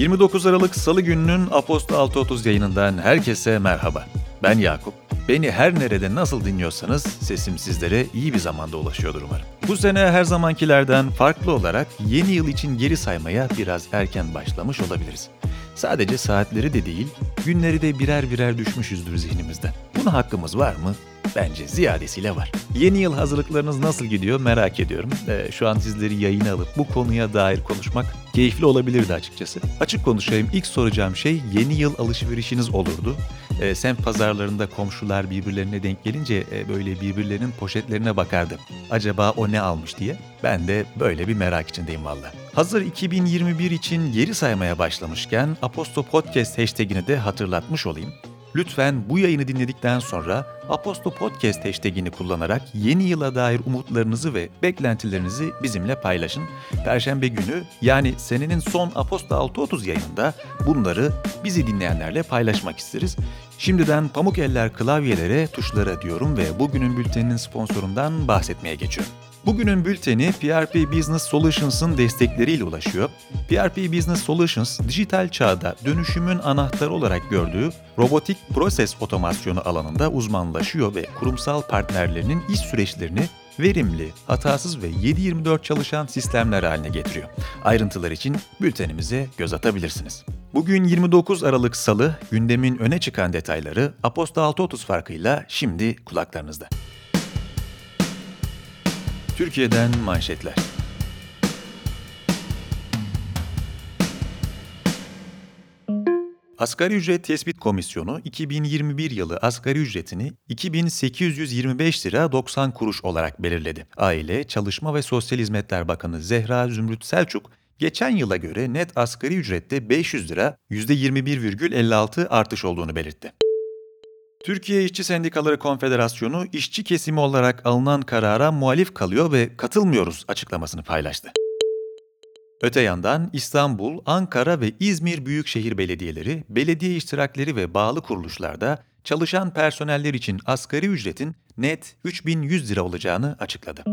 29 Aralık Salı gününün Aposto 6.30 yayınından herkese merhaba. Ben Yakup. Beni her nerede nasıl dinliyorsanız sesim sizlere iyi bir zamanda ulaşıyordur umarım. Bu sene her zamankilerden farklı olarak yeni yıl için geri saymaya biraz erken başlamış olabiliriz. Sadece saatleri de değil, günleri de birer birer düşmüşüzdür zihnimizde. Buna hakkımız var mı? Bence ziyadesiyle var. Yeni yıl hazırlıklarınız nasıl gidiyor merak ediyorum. Şu an sizleri yayına alıp bu konuya dair konuşmak keyifli olabilirdi açıkçası. Açık konuşayım, ilk soracağım şey yeni yıl alışverişiniz olurdu. Semt pazarlarında komşular birbirlerine denk gelince böyle birbirlerinin poşetlerine bakardı. Acaba o ne almış diye? Ben de böyle bir merak içindeyim valla. Hazır 2021 için geri saymaya başlamışken Aposto Podcast hashtag'ini de hatırlatmış olayım. Lütfen bu yayını dinledikten sonra Aposto Podcast hashtag'ini kullanarak yeni yıla dair umutlarınızı ve beklentilerinizi bizimle paylaşın. Perşembe günü yani senenin son Aposto 6.30 yayınında bunları bizi dinleyenlerle paylaşmak isteriz. Şimdiden pamuk eller klavyelere, tuşlara diyorum ve bugünün bülteninin sponsorundan bahsetmeye geçiyorum. Bugünün bülteni PRP Business Solutions'ın destekleriyle ulaşıyor. PRP Business Solutions, dijital çağda dönüşümün anahtarı olarak gördüğü robotik proses otomasyonu alanında uzmanlaşıyor ve kurumsal partnerlerinin iş süreçlerini verimli, hatasız ve 7/24 çalışan sistemler haline getiriyor. Ayrıntılar için bültenimize göz atabilirsiniz. Bugün 29 Aralık Salı, gündemin öne çıkan detayları Aposto 6.30 farkıyla şimdi kulaklarınızda. Türkiye'den manşetler. Asgari ücret tespit komisyonu 2021 yılı asgari ücretini 2825 lira 90 kuruş olarak belirledi. Aile, Çalışma ve Sosyal Hizmetler Bakanı Zehra Zümrüt Selçuk, geçen yıla göre net asgari ücrette 500 lira %21,56 artış olduğunu belirtti. Türkiye İşçi Sendikaları Konfederasyonu işçi kesimi olarak alınan karara muhalif kalıyor ve katılmıyoruz açıklamasını paylaştı. Öte yandan İstanbul, Ankara ve İzmir Büyükşehir Belediyeleri, belediye iştirakleri ve bağlı kuruluşlarda çalışan personeller için asgari ücretin net 3100 lira olacağını açıkladı.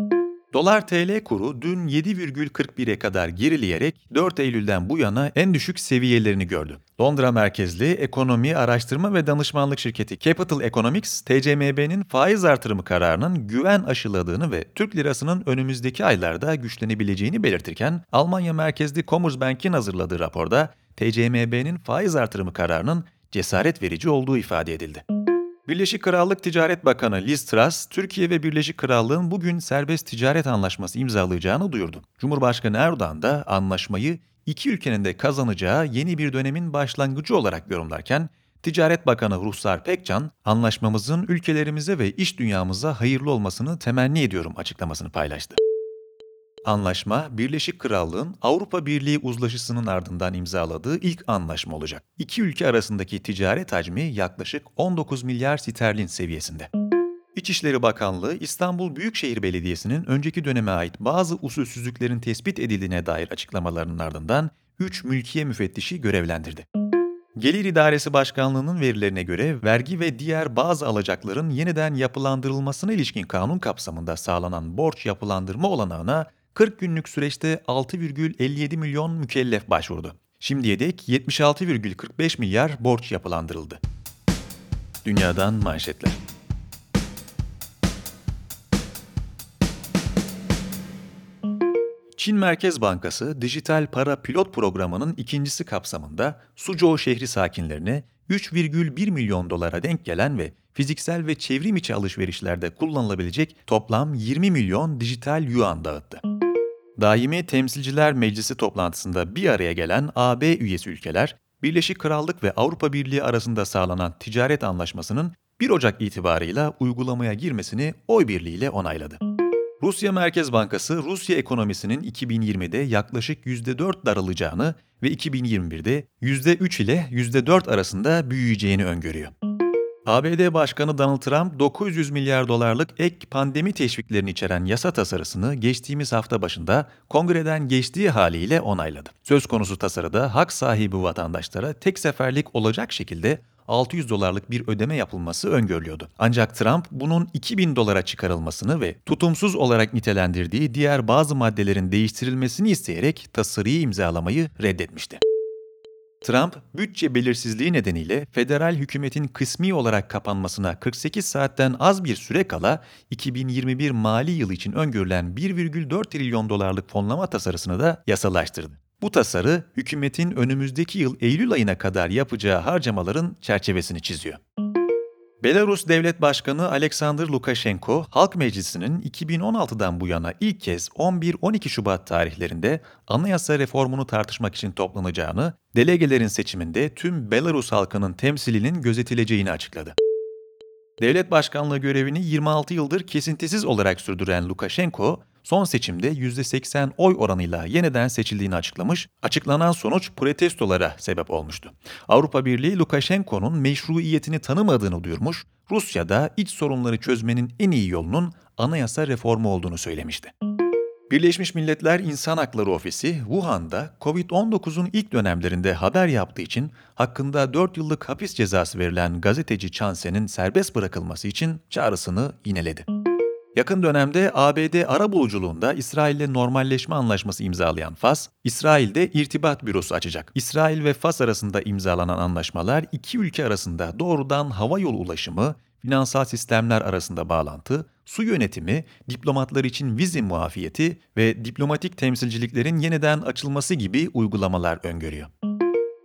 Dolar-TL kuru dün 7,41'e kadar gerileyerek 4 Eylül'den bu yana en düşük seviyelerini gördü. Londra merkezli ekonomi araştırma ve danışmanlık şirketi Capital Economics, TCMB'nin faiz artırımı kararının güven aşıladığını ve Türk lirasının önümüzdeki aylarda güçlenebileceğini belirtirken, Almanya merkezli Commerzbank'in hazırladığı raporda TCMB'nin faiz artırımı kararının cesaret verici olduğu ifade edildi. Birleşik Krallık Ticaret Bakanı Liz Truss, Türkiye ve Birleşik Krallık'ın bugün serbest ticaret anlaşması imzalayacağını duyurdu. Cumhurbaşkanı Erdoğan da anlaşmayı iki ülkenin de kazanacağı yeni bir dönemin başlangıcı olarak yorumlarken, Ticaret Bakanı Ruhsar Pekcan, anlaşmamızın ülkelerimize ve iş dünyamıza hayırlı olmasını temenni ediyorum açıklamasını paylaştı. Anlaşma, Birleşik Krallık'ın Avrupa Birliği uzlaşısının ardından imzaladığı ilk anlaşma olacak. İki ülke arasındaki ticaret hacmi yaklaşık 19 milyar sterlin seviyesinde. İçişleri Bakanlığı, İstanbul Büyükşehir Belediyesi'nin önceki döneme ait bazı usulsüzlüklerin tespit edildiğine dair açıklamalarının ardından 3 mülkiye müfettişi görevlendirdi. Gelir İdaresi Başkanlığı'nın verilerine göre vergi ve diğer bazı alacakların yeniden yapılandırılmasına ilişkin kanun kapsamında sağlanan borç yapılandırma olanağına 40 günlük süreçte 6,57 milyon mükellef başvurdu. Şimdiye dek 76,45 milyar borç yapılandırıldı. Dünyadan manşetler. Çin Merkez Bankası, dijital para pilot programının ikincisi kapsamında Suzhou şehri sakinlerine 3,1 milyon dolara denk gelen ve fiziksel ve çevrim içi alışverişlerde kullanılabilecek toplam 20 milyon dijital yuan dağıttı. Daimi Temsilciler Meclisi toplantısında bir araya gelen AB üyesi ülkeler, Birleşik Krallık ve Avrupa Birliği arasında sağlanan ticaret anlaşmasının 1 Ocak itibarıyla uygulamaya girmesini oy birliğiyle onayladı. Rusya Merkez Bankası, Rusya ekonomisinin 2020'de yaklaşık %4 daralacağını ve 2021'de %3 ile %4 arasında büyüyeceğini öngörüyor. ABD Başkanı Donald Trump, 900 milyar dolarlık ek pandemi teşviklerini içeren yasa tasarısını geçtiğimiz hafta başında kongreden geçtiği haliyle onayladı. Söz konusu tasarıda hak sahibi vatandaşlara tek seferlik olacak şekilde $600 bir ödeme yapılması öngörülüyordu. Ancak Trump bunun $2000 çıkarılmasını ve tutumsuz olarak nitelendirdiği diğer bazı maddelerin değiştirilmesini isteyerek tasarıyı imzalamayı reddetmişti. Trump, bütçe belirsizliği nedeniyle federal hükümetin kısmi olarak kapanmasına 48 saatten az bir süre kala 2021 mali yılı için öngörülen 1,4 trilyon dolarlık fonlama tasarısını da yasalaştırdı. Bu tasarı, hükümetin önümüzdeki yıl Eylül ayına kadar yapacağı harcamaların çerçevesini çiziyor. Belarus Devlet Başkanı Aleksandr Lukashenko, Halk Meclisi'nin 2016'dan bu yana ilk kez 11-12 Şubat tarihlerinde anayasa reformunu tartışmak için toplanacağını, delegelerin seçiminde tüm Belarus halkının temsilinin gözetileceğini açıkladı. Devlet başkanlığı görevini 26 yıldır kesintisiz olarak sürdüren Lukashenko, son seçimde %80 oy oranıyla yeniden seçildiğini açıklamış, açıklanan sonuç protestolara sebep olmuştu. Avrupa Birliği, Lukashenko'nun meşruiyetini tanımadığını duyurmuş, Rusya'da iç sorunları çözmenin en iyi yolunun anayasa reformu olduğunu söylemişti. Birleşmiş Milletler İnsan Hakları Ofisi, Wuhan'da COVID-19'un ilk dönemlerinde haber yaptığı için hakkında 4 yıllık hapis cezası verilen gazeteci Chance'nin serbest bırakılması için çağrısını yineledi. Yakın dönemde ABD arabuluculuğunda İsrail'le normalleşme anlaşması imzalayan Fas, İsrail'de irtibat bürosu açacak. İsrail ve Fas arasında imzalanan anlaşmalar iki ülke arasında doğrudan havayolu ulaşımı, finansal sistemler arasında bağlantı, su yönetimi, diplomatlar için vize muafiyeti ve diplomatik temsilciliklerin yeniden açılması gibi uygulamalar öngörüyor.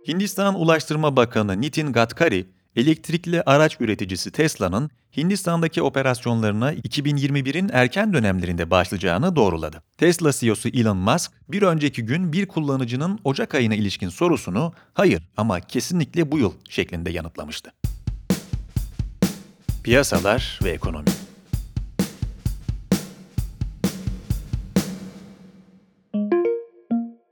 Hindistan Ulaştırma Bakanı Nitin Gadkari, elektrikli araç üreticisi Tesla'nın Hindistan'daki operasyonlarına 2021'in erken dönemlerinde başlayacağını doğruladı. Tesla CEO'su Elon Musk, bir önceki gün bir kullanıcının Ocak ayına ilişkin sorusunu "Hayır ama kesinlikle bu yıl" şeklinde yanıtlamıştı. Piyasalar ve ekonomi.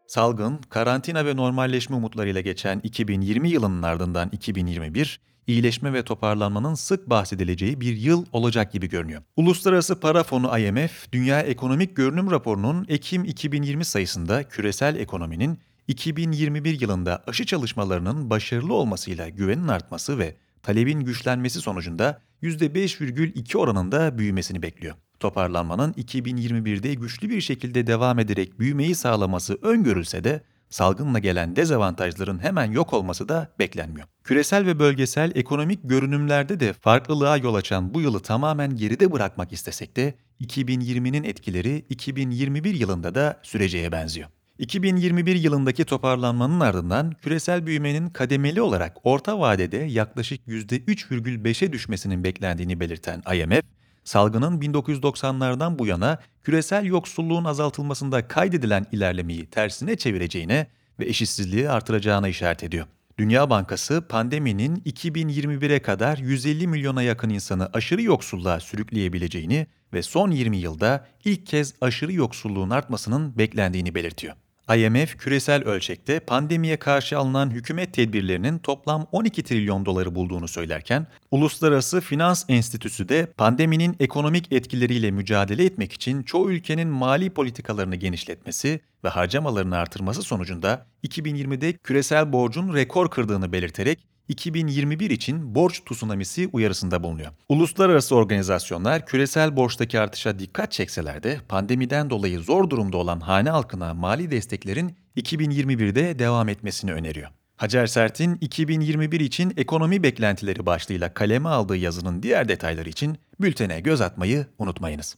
Salgın, karantina ve normalleşme umutlarıyla geçen 2020 yılının ardından 2021, iyileşme ve toparlanmanın sık bahsedileceği bir yıl olacak gibi görünüyor. Uluslararası Para Fonu IMF, Dünya Ekonomik Görünüm Raporu'nun Ekim 2020 sayısında küresel ekonominin 2021 yılında aşı çalışmalarının başarılı olmasıyla güvenin artması ve talebin güçlenmesi sonucunda %5,2 oranında büyümesini bekliyor. Toparlanmanın 2021'de güçlü bir şekilde devam ederek büyümeyi sağlaması öngörülse de salgınla gelen dezavantajların hemen yok olması da beklenmiyor. Küresel ve bölgesel ekonomik görünümlerde de farklılığa yol açan bu yılı tamamen geride bırakmak istesek de 2020'nin etkileri 2021 yılında da süreceğe benziyor. 2021 yılındaki toparlanmanın ardından küresel büyümenin kademeli olarak orta vadede yaklaşık %3,5'e düşmesinin beklendiğini belirten IMF, salgının 1990'lardan bu yana küresel yoksulluğun azaltılmasında kaydedilen ilerlemeyi tersine çevireceğine ve eşitsizliği artıracağına işaret ediyor. Dünya Bankası, pandeminin 2021'e kadar 150 milyona yakın insanı aşırı yoksulluğa sürükleyebileceğini ve son 20 yılda ilk kez aşırı yoksulluğun artmasının beklendiğini belirtiyor. IMF, küresel ölçekte pandemiye karşı alınan hükümet tedbirlerinin toplam 12 trilyon doları bulduğunu söylerken, Uluslararası Finans Enstitüsü de pandeminin ekonomik etkileriyle mücadele etmek için çoğu ülkenin mali politikalarını genişletmesi ve harcamalarını artırması sonucunda 2020'de küresel borcun rekor kırdığını belirterek, 2021 için borç tsunamisi uyarısında bulunuyor. Uluslararası organizasyonlar küresel borçtaki artışa dikkat çekseler de pandemiden dolayı zor durumda olan hane halkına mali desteklerin 2021'de devam etmesini öneriyor. Hacer Sert'in 2021 için ekonomi beklentileri başlığıyla kaleme aldığı yazının diğer detayları için bültene göz atmayı unutmayınız.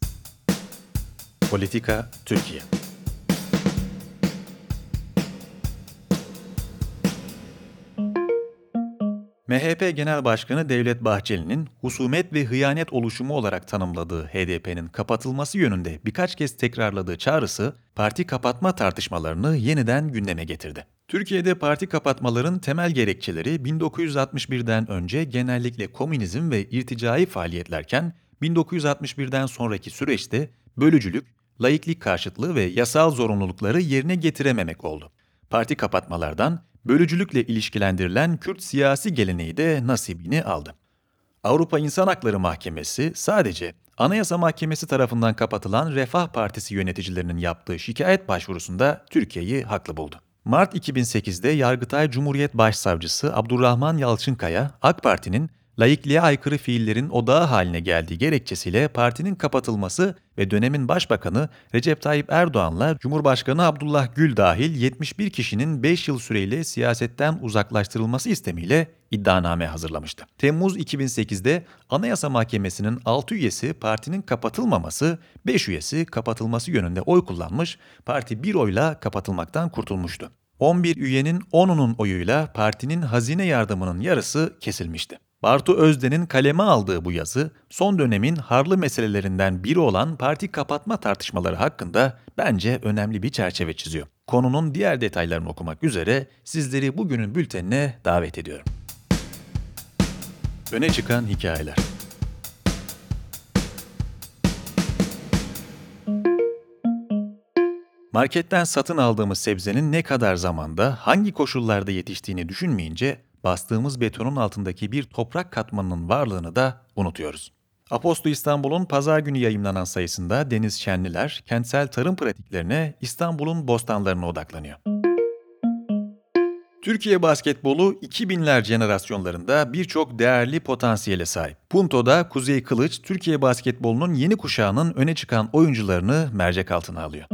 Politika Türkiye. MHP Genel Başkanı Devlet Bahçeli'nin husumet ve hıyanet oluşumu olarak tanımladığı HDP'nin kapatılması yönünde birkaç kez tekrarladığı çağrısı, parti kapatma tartışmalarını yeniden gündeme getirdi. Türkiye'de parti kapatmaların temel gerekçeleri 1961'den önce genellikle komünizm ve irticai faaliyetlerken, 1961'den sonraki süreçte bölücülük, laiklik karşıtlığı ve yasal zorunlulukları yerine getirememek oldu. Parti kapatmalardan, bölücülükle ilişkilendirilen Kürt siyasi geleneği de nasibini aldı. Avrupa İnsan Hakları Mahkemesi sadece Anayasa Mahkemesi tarafından kapatılan Refah Partisi yöneticilerinin yaptığı şikayet başvurusunda Türkiye'yi haklı buldu. Mart 2008'de Yargıtay Cumhuriyet Başsavcısı Abdurrahman Yalçınkaya, AK Parti'nin laikliğe aykırı fiillerin odağı haline geldiği gerekçesiyle partinin kapatılması ve dönemin başbakanı Recep Tayyip Erdoğan'la Cumhurbaşkanı Abdullah Gül dahil 71 kişinin 5 yıl süreyle siyasetten uzaklaştırılması istemiyle iddianame hazırlamıştı. Temmuz 2008'de Anayasa Mahkemesi'nin 6 üyesi partinin kapatılmaması, 5 üyesi kapatılması yönünde oy kullanmış, parti bir oyla kapatılmaktan kurtulmuştu. 11 üyenin 10'unun oyuyla partinin hazine yardımının yarısı kesilmişti. Bartu Özden'in kaleme aldığı bu yazı, son dönemin harlı meselelerinden biri olan parti kapatma tartışmaları hakkında bence önemli bir çerçeve çiziyor. Konunun diğer detaylarını okumak üzere sizleri bugünün bültenine davet ediyorum. Öne çıkan hikayeler. Marketten satın aldığımız sebzenin ne kadar zamanda, hangi koşullarda yetiştiğini düşünmeyince bastığımız betonun altındaki bir toprak katmanının varlığını da unutuyoruz. Aposto İstanbul'un pazar günü yayımlanan sayısında Deniz Şenler, kentsel tarım pratiklerine İstanbul'un bostanlarına odaklanıyor. Türkiye basketbolu 2000'ler jenerasyonlarında birçok değerli potansiyele sahip. Punto'da Kuzey Kılıç, Türkiye basketbolunun yeni kuşağının öne çıkan oyuncularını mercek altına alıyor.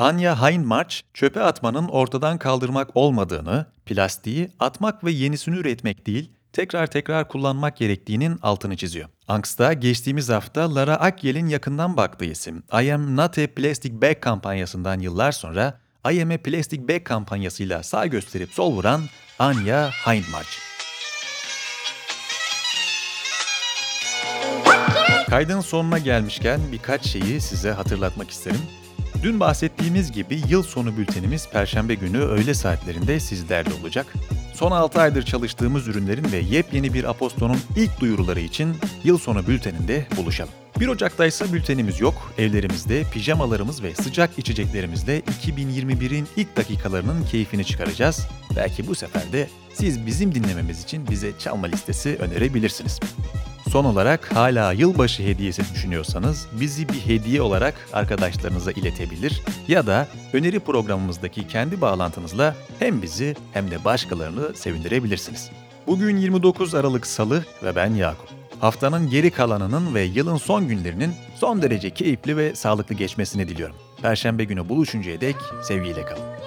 Anya Hindmarch, çöpe atmanın ortadan kaldırmak olmadığını, plastiği atmak ve yenisini üretmek değil, tekrar kullanmak gerektiğinin altını çiziyor. Angst'ta geçtiğimiz hafta Lara Akyel'in yakından baktığı isim, I am not a Plastic Bag kampanyasından yıllar sonra I am a Plastic Bag kampanyasıyla sağ gösterip sol vuran Anya Hindmarch. Kaydın sonuna gelmişken birkaç şeyi size hatırlatmak isterim. Dün bahsettiğimiz gibi yıl sonu bültenimiz Perşembe günü öğle saatlerinde sizlerle olacak. Son 6 aydır çalıştığımız ürünlerin ve yepyeni bir Aposto'nun ilk duyuruları için yıl sonu bülteninde buluşalım. 1 Ocak'ta ise bültenimiz yok. Evlerimizde pijamalarımız ve sıcak içeceklerimizle 2021'in ilk dakikalarının keyfini çıkaracağız. Belki bu sefer de siz bizim dinlememiz için bize çalma listesi önerebilirsiniz. Son olarak hala yılbaşı hediyesi düşünüyorsanız bizi bir hediye olarak arkadaşlarınıza iletebilir ya da öneri programımızdaki kendi bağlantınızla hem bizi hem de başkalarını sevindirebilirsiniz. Bugün 29 Aralık Salı ve ben Yakup. Haftanın geri kalanının ve yılın son günlerinin son derece keyifli ve sağlıklı geçmesini diliyorum. Perşembe günü buluşuncaya dek sevgiyle kalın.